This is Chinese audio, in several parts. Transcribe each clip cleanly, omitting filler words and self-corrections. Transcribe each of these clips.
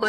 我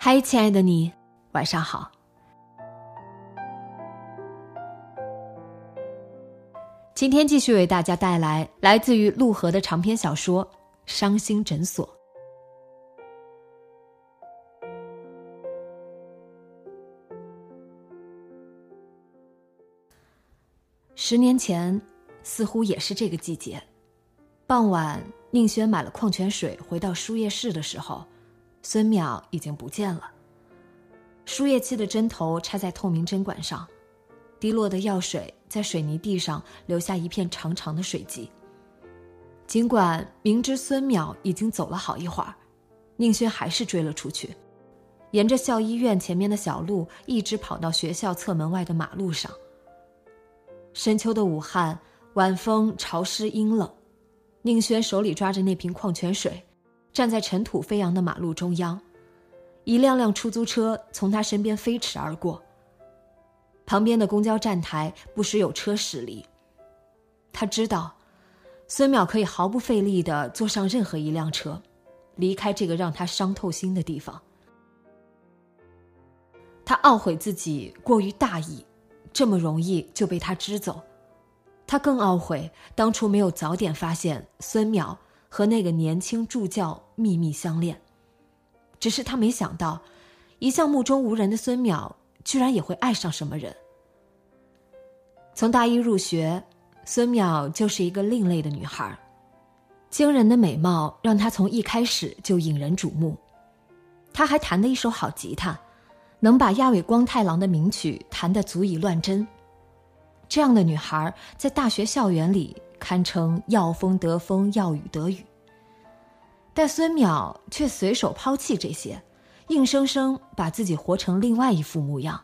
嗨，亲爱的你，晚上好。今天继续为大家带来来自于陆河的长篇小说《伤心诊所》。10年前，似乎也是这个季节，傍晚宁轩买了矿泉水回到输液室的时候，孙淼已经不见了。输液器的针头插在透明针管上，滴落的药水在水泥地上留下一片长长的水迹。尽管明知孙淼已经走了好一会儿，宁轩还是追了出去，沿着校医院前面的小路一直跑到学校侧门外的马路上。深秋的武汉，晚风潮湿阴冷，宁轩手里抓着那瓶矿泉水，站在尘土飞扬的马路中央，一辆辆出租车从他身边飞驰而过。旁边的公交站台不时有车驶离。他知道，孙淼可以毫不费力地坐上任何一辆车，离开这个让他伤透心的地方。他懊悔自己过于大意，这么容易就被他支走。他更懊悔当初没有早点发现孙淼和那个年轻助教秘密相恋，只是他没想到，一向目中无人的孙淼居然也会爱上什么人。从大一入学，孙淼就是一个另类的女孩，惊人的美貌让她从一开始就引人瞩目。她还弹得一手好吉他，能把亚尾光太郎的名曲弹得足以乱真。这样的女孩在大学校园里堪称要风得风，要雨得雨，但孙淼却随手抛弃这些，硬生生把自己活成另外一副模样。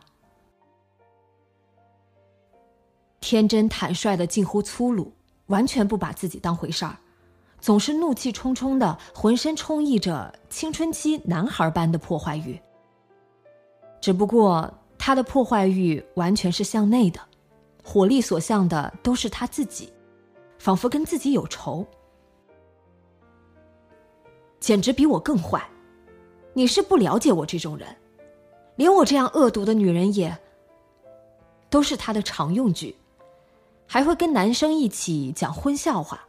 天真坦率的近乎粗鲁，完全不把自己当回事儿，总是怒气冲冲的，浑身充溢着青春期男孩般的破坏欲。只不过他的破坏欲完全是向内的，火力所向的都是他自己，仿佛跟自己有仇。简直比我更坏，你是不了解我这种人，连我这样恶毒的女人也都是他的常用句，还会跟男生一起讲荤笑话，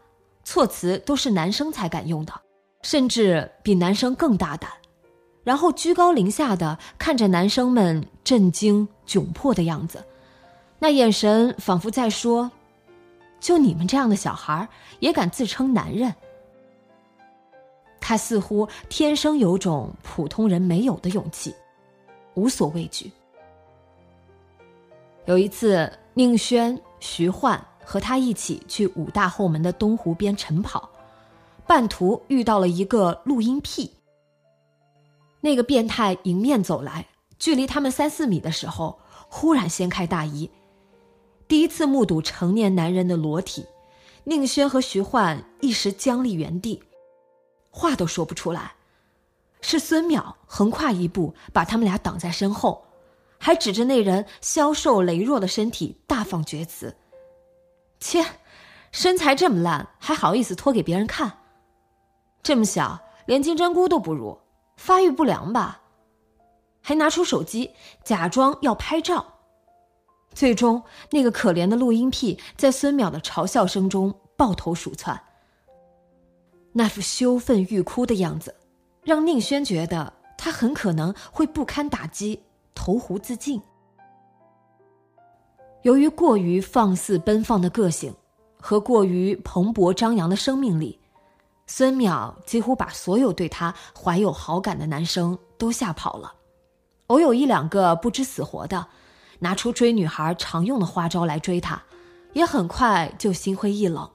措辞都是男生才敢用的，甚至比男生更大胆，然后居高临下的看着男生们震惊窘迫的样子，那眼神仿佛在说，就你们这样的小孩也敢自称男人。他似乎天生有种普通人没有的勇气，无所畏惧。有一次，宁轩、徐焕和他一起去武大后门的东湖边晨跑，半途遇到了一个录音癖。那个变态迎面走来，距离他们3-4米的时候，忽然掀开大衣。第一次目睹成年男人的裸体，宁轩和徐焕一时僵立原地，话都说不出来。是孙淼横跨一步把他们俩挡在身后，还指着那人消瘦羸弱的身体大放厥词：“切，身材这么烂，还好意思脱给别人看？这么小，连金针菇都不如，发育不良吧？”还拿出手机假装要拍照。最终，那个可怜的录音癖在孙淼的嘲笑声中抱头鼠窜。那副羞愤欲哭的样子，让宁轩觉得他很可能会不堪打击，投湖自尽。由于过于放肆奔放的个性和过于蓬勃张扬的生命力，孙淼几乎把所有对他怀有好感的男生都吓跑了，偶有一两个不知死活的，拿出追女孩常用的花招来追她，也很快就心灰意冷。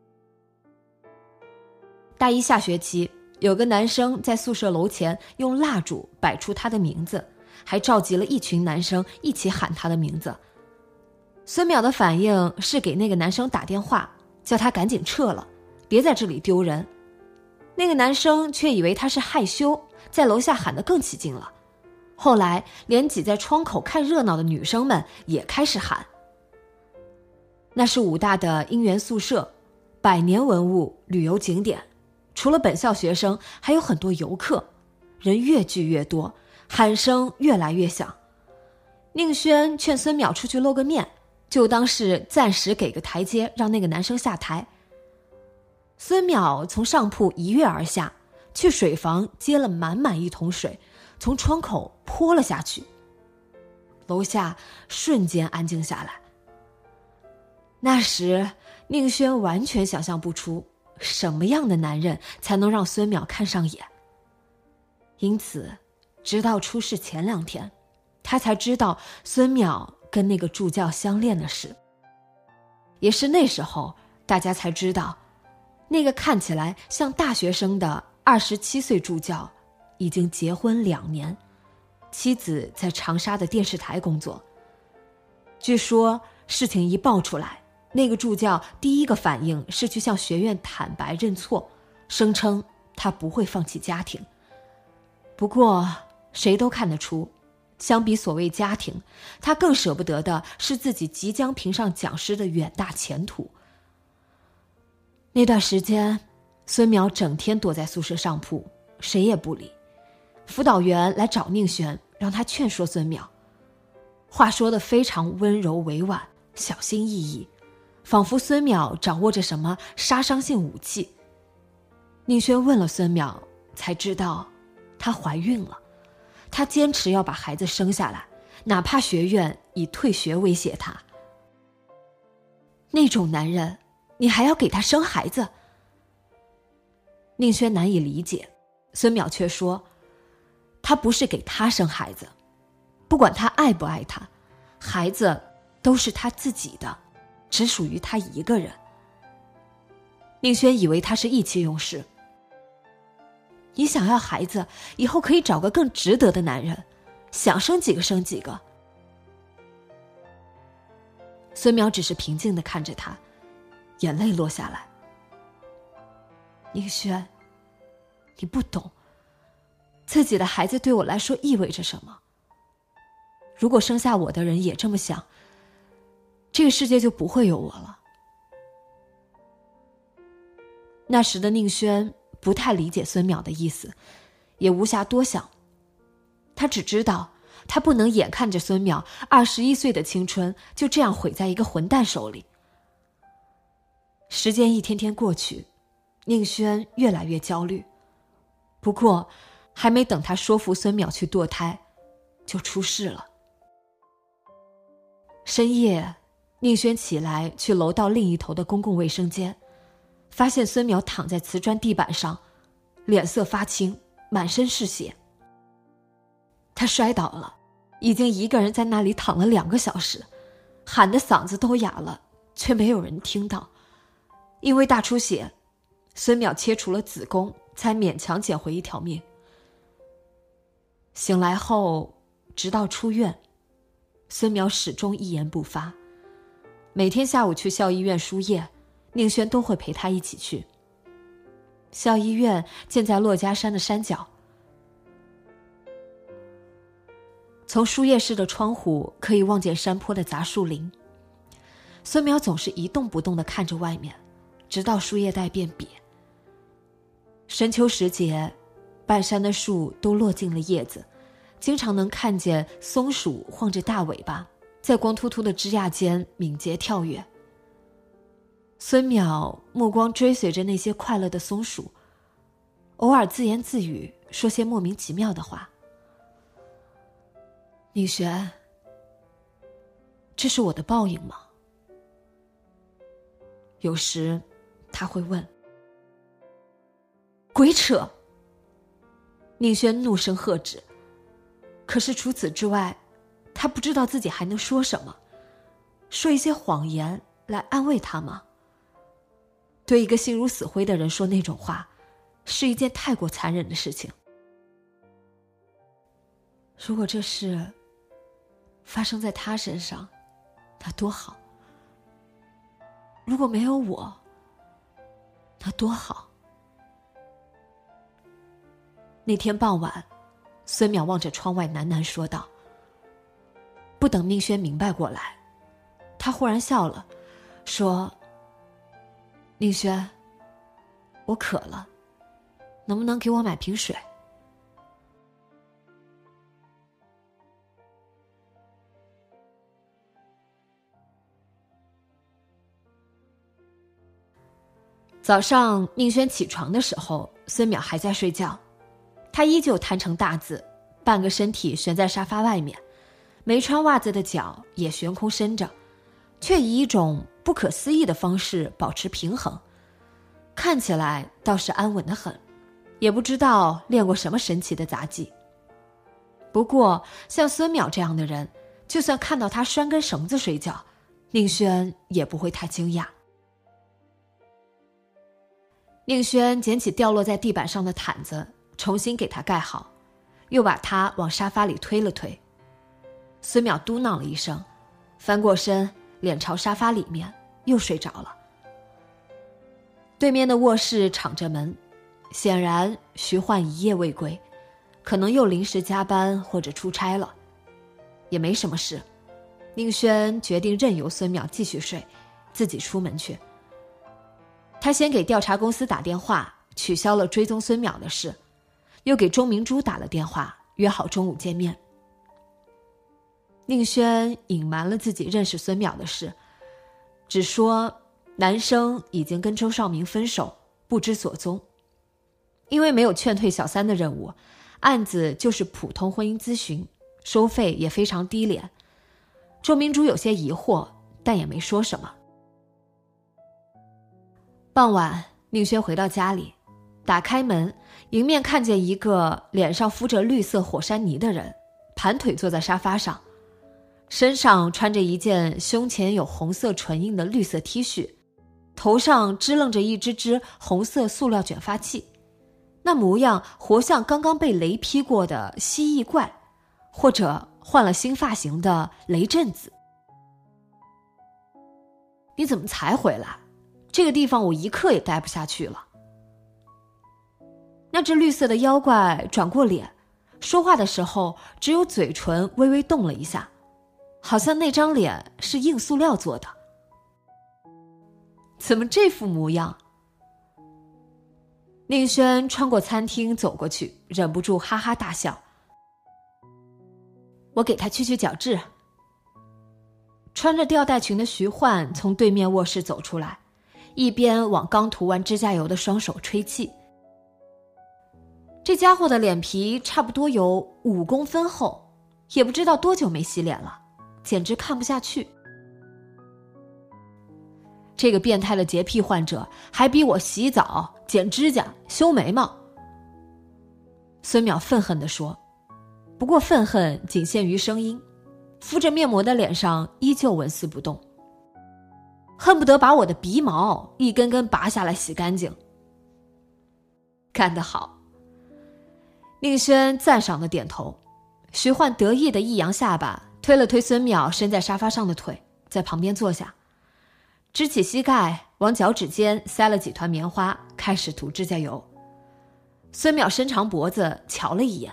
大一下学期，有个男生在宿舍楼前用蜡烛摆出他的名字，还召集了一群男生一起喊他的名字。孙淼的反应是给那个男生打电话，叫他赶紧撤了，别在这里丢人。那个男生却以为他是害羞，在楼下喊得更起劲了。后来连挤在窗口看热闹的女生们也开始喊。那是武大的英园宿舍，百年文物旅游景点，除了本校学生还有很多游客，人越聚越多，喊声越来越响。宁轩劝孙淼出去露个面，就当是暂时给个台阶让那个男生下台。孙淼从上铺一跃而下，去水房接了满满一桶水，从窗口泼了下去，楼下瞬间安静下来。那时，宁轩完全想象不出什么样的男人才能让孙淼看上眼。因此，直到出事前2天，他才知道孙淼跟那个助教相恋的事。也是那时候，大家才知道，那个看起来像大学生的27岁助教已经结婚2年，妻子在长沙的电视台工作。据说事情一爆出来，那个助教第一个反应是去向学院坦白认错，声称他不会放弃家庭。不过谁都看得出，相比所谓家庭，他更舍不得的是自己即将评上讲师的远大前途。那段时间，孙淼整天躲在宿舍上铺，谁也不理。辅导员来找宁轩，让他劝说孙淼，话说得非常温柔委婉，小心翼翼，仿佛孙淼掌握着什么杀伤性武器。宁轩问了孙淼，才知道她怀孕了。她坚持要把孩子生下来，哪怕学院以退学威胁她。那种男人，你还要给他生孩子？宁轩难以理解。孙淼却说，他不是给他生孩子，不管他爱不爱他，孩子都是他自己的，只属于他一个人。宁轩以为他是意气用事，你想要孩子，以后可以找个更值得的男人，想生几个生几个。孙淼只是平静地看着他，眼泪落下来。宁轩，你不懂，自己的孩子对我来说意味着什么。如果生下我的人也这么想，这个世界就不会有我了。那时的宁轩不太理解孙淼的意思，也无暇多想。他只知道，他不能眼看着孙淼21岁的青春就这样毁在一个混蛋手里。时间一天天过去，宁轩越来越焦虑。不过还没等他说服孙淼去堕胎，就出事了。深夜，宁轩起来去楼道另一头的公共卫生间，发现孙淼躺在瓷砖地板上，脸色发青，满身是血。他摔倒了，已经一个人在那里躺了2个小时，喊得嗓子都哑了，却没有人听到。因为大出血，孙淼切除了子宫，才勉强捡回一条命。醒来后，直到出院，孙淼始终一言不发。每天下午去校医院输液，宁轩都会陪他一起去。校医院建在珞珈山的山脚，从输液室的窗户可以望见山坡的杂树林。孙淼总是一动不动地看着外面，直到输液袋变瘪。深秋时节，半山的树都落尽了叶子，经常能看见松鼠晃着大尾巴，在光秃秃的枝桠间敏捷跳跃。孙淼目光追随着那些快乐的松鼠，偶尔自言自语，说些莫名其妙的话。宁璇，这是我的报应吗？有时他会问。鬼扯！宁轩怒声喝止，可是除此之外，他不知道自己还能说什么，说一些谎言来安慰他吗？对一个心如死灰的人说那种话，是一件太过残忍的事情。如果这事发生在他身上，那多好；如果没有我，那多好。那天傍晚，孙淼望着窗外喃喃说道。不等宁轩明白过来，他忽然笑了，说：“宁轩，我渴了，能不能给我买瓶水？”早上宁轩起床的时候，孙淼还在睡觉。他依旧摊成大字，半个身体悬在沙发外面，没穿袜子的脚也悬空伸着，却以一种不可思议的方式保持平衡，看起来倒是安稳得很，也不知道练过什么神奇的杂技。不过像孙淼这样的人，就算看到他拴根绳子睡觉，宁轩也不会太惊讶。宁轩捡起掉落在地板上的毯子，重新给他盖好，又把他往沙发里推了推。孙淼嘟囔了一声，翻过身，脸朝沙发里面，又睡着了。对面的卧室敞着门，显然徐焕一夜未归，可能又临时加班或者出差了。也没什么事，宁轩决定任由孙淼继续睡，自己出门去。他先给调查公司打电话，取消了追踪孙淼的事，又给钟明珠打了电话，约好中午见面。宁轩隐瞒了自己认识孙淼的事，只说男生已经跟周少明分手，不知所踪。因为没有劝退小三的任务，案子就是普通婚姻咨询，收费也非常低廉。周明珠有些疑惑，但也没说什么。傍晚，宁轩回到家里，打开门，迎面看见一个脸上敷着绿色火山泥的人，盘腿坐在沙发上，身上穿着一件胸前有红色唇印的绿色 T 恤，头上支棱着一只红色塑料卷发器，那模样活像刚刚被雷劈过的蜥蜴怪，或者换了新发型的雷震子。你怎么才回来？这个地方我一刻也待不下去了。那只绿色的妖怪转过脸，说话的时候只有嘴唇微微动了一下，好像那张脸是硬塑料做的。怎么这副模样？宁轩穿过餐厅走过去，忍不住哈哈大笑。我给他去角质。穿着吊带裙的徐焕从对面卧室走出来，一边往刚涂完指甲油的双手吹气。这家伙的脸皮差不多有5公分厚，也不知道多久没洗脸了，简直看不下去。这个变态的洁癖患者还逼我洗澡、剪指甲、修眉毛。孙淼愤恨地说，不过愤恨仅限于声音，敷着面膜的脸上依旧纹丝不动。恨不得把我的鼻毛一根根拔下来洗干净。干得好。宁轩赞赏的点头，徐焕得意的一扬下巴，推了推孙淼伸在沙发上的腿，在旁边坐下，支起膝盖，往脚趾间塞了几团棉花，开始涂指甲油。孙淼伸长脖子瞧了一眼，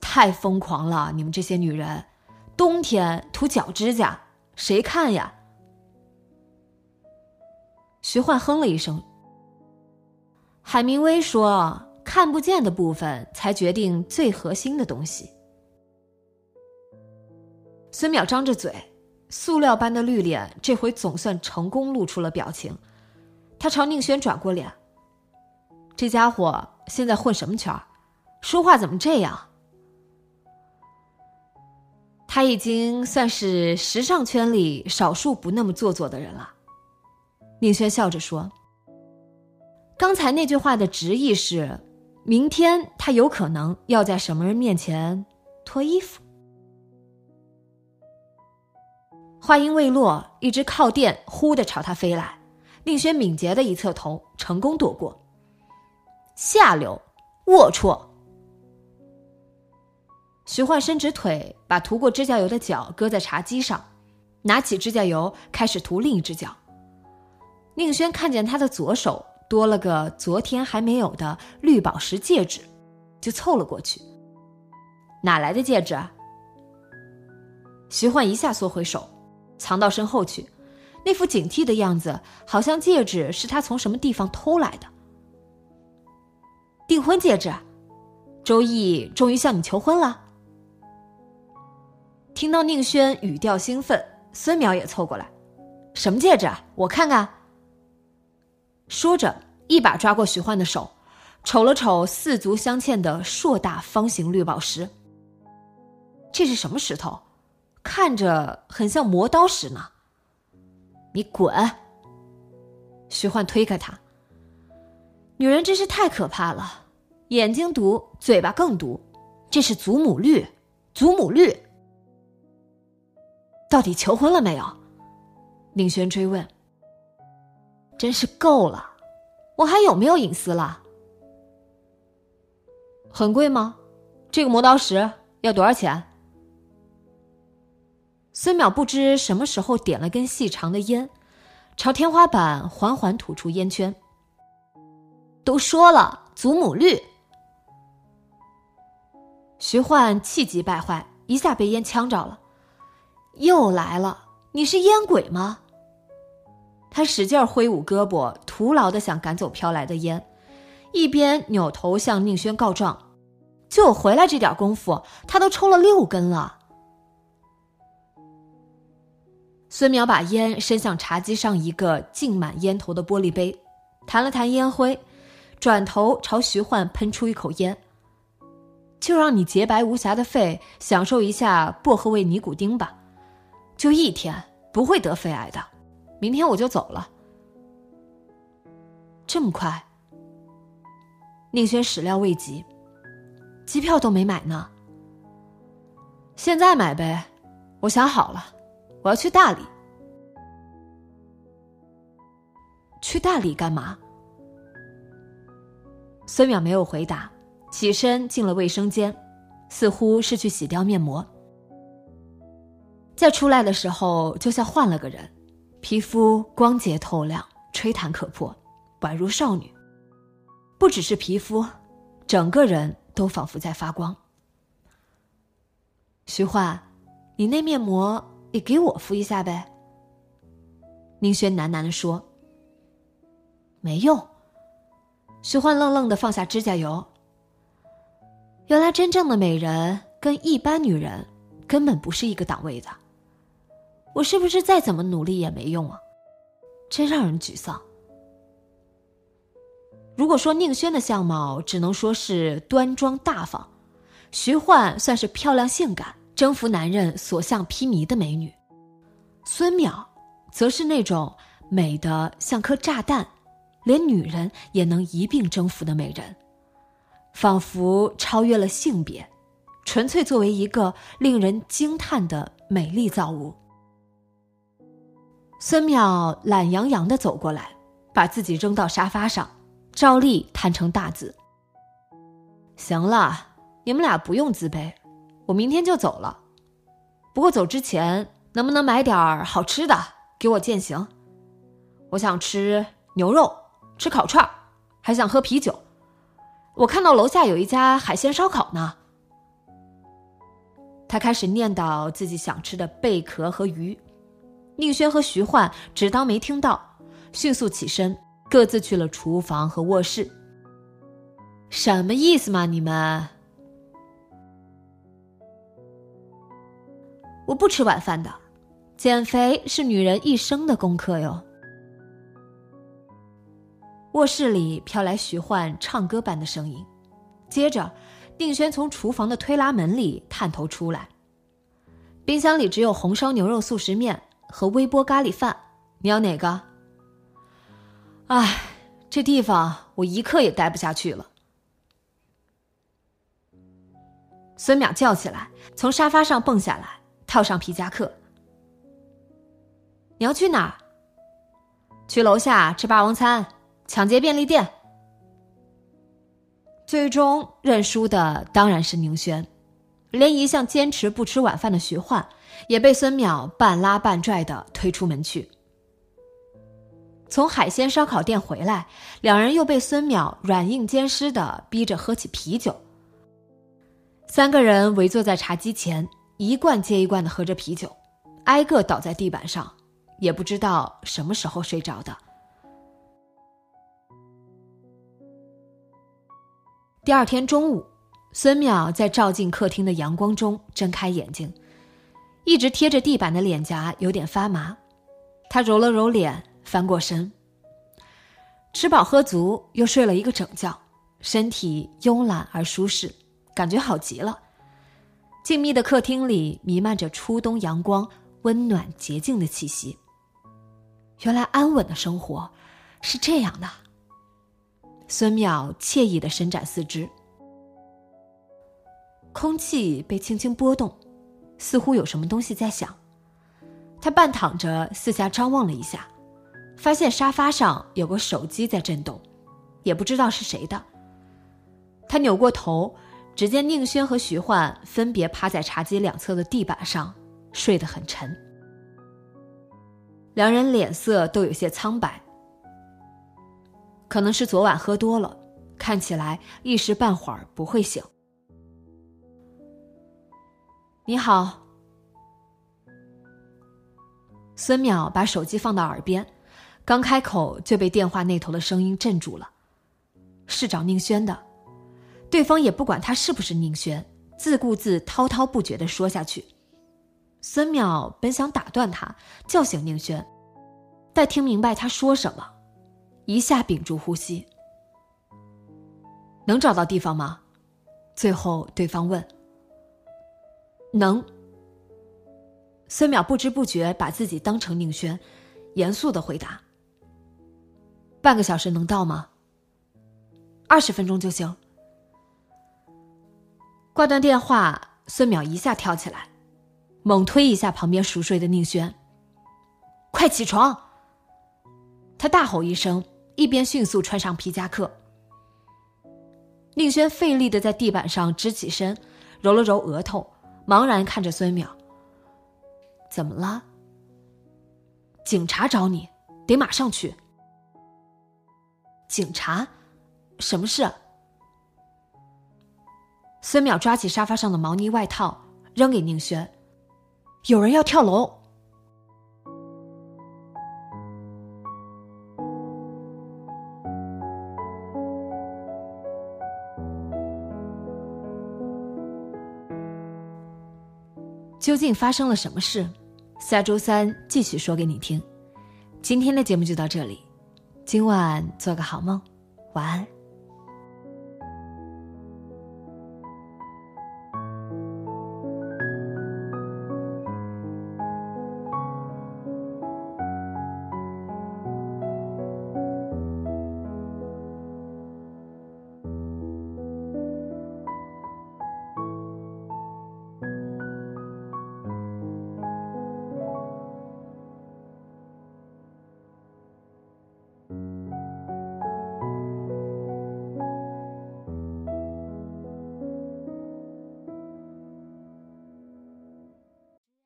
太疯狂了，你们这些女人，冬天涂脚指甲，谁看呀？徐焕哼了一声，海明威说，看不见的部分才决定最核心的东西。孙淼张着嘴，塑料般的绿脸这回总算成功露出了表情。他朝宁轩转过脸，这家伙现在混什么圈？说话怎么这样？他已经算是时尚圈里少数不那么做作的人了。宁轩笑着说，刚才那句话的直译是，明天他有可能要在什么人面前脱衣服。话音未落，一只靠垫忽地朝他飞来，宁轩敏捷的一侧头，成功躲过。下流，龌龊！徐焕伸直腿，把涂过指甲油的脚搁在茶几上，拿起指甲油开始涂另一只脚。宁轩看见他的左手多了个昨天还没有的绿宝石戒指，就凑了过去。哪来的戒指啊？徐焕一下缩回手，藏到身后去，那副警惕的样子，好像戒指是他从什么地方偷来的。订婚戒指，周易终于向你求婚了。听到宁轩语调兴奋，孙淼也凑过来，什么戒指啊？我看看。说着，一把抓过徐焕的手，瞅了瞅四足相嵌的硕大方形绿宝石。这是什么石头？看着很像磨刀石呢。你滚！徐焕推开他。女人真是太可怕了，眼睛毒，嘴巴更毒，这是祖母绿，祖母绿。到底求婚了没有？宁轩追问。真是够了，我还有没有隐私了？很贵吗？这个磨刀石要多少钱？孙淼不知什么时候点了根细长的烟，朝天花板缓缓吐出烟圈。都说了，祖母绿。徐焕气急败坏，一下被烟呛着了。又来了，你是烟鬼吗？他使劲挥舞胳膊，徒劳地想赶走飘来的烟，一边扭头向宁轩告状。就我回来这点功夫，他都抽了6根了。孙淼把烟伸向茶几上一个浸满烟头的玻璃杯，弹了弹烟灰，转头朝徐焕喷出一口烟。就让你洁白无瑕的肺享受一下薄荷味尼古丁吧，就1天，不会得肺癌的。明天我就走了。这么快？宁轩始料未及，机票都没买呢。现在买呗，我想好了，我要去大理。去大理干嘛？孙淼没有回答，起身进了卫生间，似乎是去洗掉面膜。再出来的时候，就像换了个人，皮肤光洁透亮，吹弹可破，宛如少女。不只是皮肤，整个人都仿佛在发光。徐焕，你那面膜也给我敷一下呗。宁轩喃喃地说。没用。徐焕愣愣地放下指甲油。原来真正的美人跟一般女人根本不是一个档位的。我是不是再怎么努力也没用啊？真让人沮丧。如果说宁轩的相貌只能说是端庄大方，徐焕算是漂亮性感，征服男人所向披靡的美女。孙淼则是那种美得像颗炸弹，连女人也能一并征服的美人，仿佛超越了性别，纯粹作为一个令人惊叹的美丽造物。孙淼懒洋洋地走过来，把自己扔到沙发上，照例摊成大字。行了，你们俩不用自卑，我明天就走了。不过走之前能不能买点好吃的给我践行？我想吃牛肉，吃烤串，还想喝啤酒。我看到楼下有一家海鲜烧烤呢。他开始念叨自己想吃的贝壳和鱼。宁轩和徐焕只当没听到，迅速起身，各自去了厨房和卧室。什么意思嘛你们？我不吃晚饭的，减肥是女人一生的功课哟。卧室里飘来徐焕唱歌般的声音，接着定轩从厨房的推拉门里探头出来。冰箱里只有红烧牛肉素食面和微波咖喱饭，你要哪个？唉，这地方我一刻也待不下去了。孙淼叫起来，从沙发上蹦下来，套上皮夹克。你要去哪儿？去楼下吃霸王餐，抢劫便利店。最终认输的当然是宁轩，连一向坚持不吃晚饭的徐焕也被孙淼半拉半拽的推出门去。从海鲜烧烤店回来，两人又被孙淼软硬兼施的逼着喝起啤酒。三个人围坐在茶几前，一罐接一罐的喝着啤酒，挨个倒在地板上，也不知道什么时候睡着的。第二天中午，孙淼在照进客厅的阳光中睁开眼睛，一直贴着地板的脸颊有点发麻。他揉了揉脸，翻过身，吃饱喝足，又睡了一个整觉，身体慵懒而舒适，感觉好极了。静谧的客厅里弥漫着初冬阳光温暖洁净的气息。原来安稳的生活是这样的。孙淼惬意地伸展四肢，空气被轻轻波动，似乎有什么东西在响。他半躺着四下张望了一下，发现沙发上有个手机在震动，也不知道是谁的。他扭过头，只见宁轩和徐焕分别趴在茶几两侧的地板上，睡得很沉，两人脸色都有些苍白，可能是昨晚喝多了，看起来一时半会儿不会醒。你好。孙淼把手机放到耳边，刚开口就被电话那头的声音震住了，是找宁轩的。对方也不管他是不是宁轩，自顾自滔滔不绝地说下去。孙淼本想打断他，叫醒宁轩，但听明白他说什么，一下屏住呼吸。能找到地方吗？最后对方问。能。孙淼不知不觉把自己当成宁轩，严肃地回答。半个小时能到吗？20分钟就行。挂断电话，孙淼一下跳起来，猛推一下旁边熟睡的宁轩。快起床！他大吼一声，一边迅速穿上皮夹克。宁轩费力地在地板上支起身，揉了揉额头，茫然看着孙淼。怎么了？警察找你，得马上去。警察？什么事？孙淼抓起沙发上的毛呢外套，扔给宁轩。有人要跳楼。究竟发生了什么事？下周三继续说给你听。今天的节目就到这里，今晚做个好梦，晚安。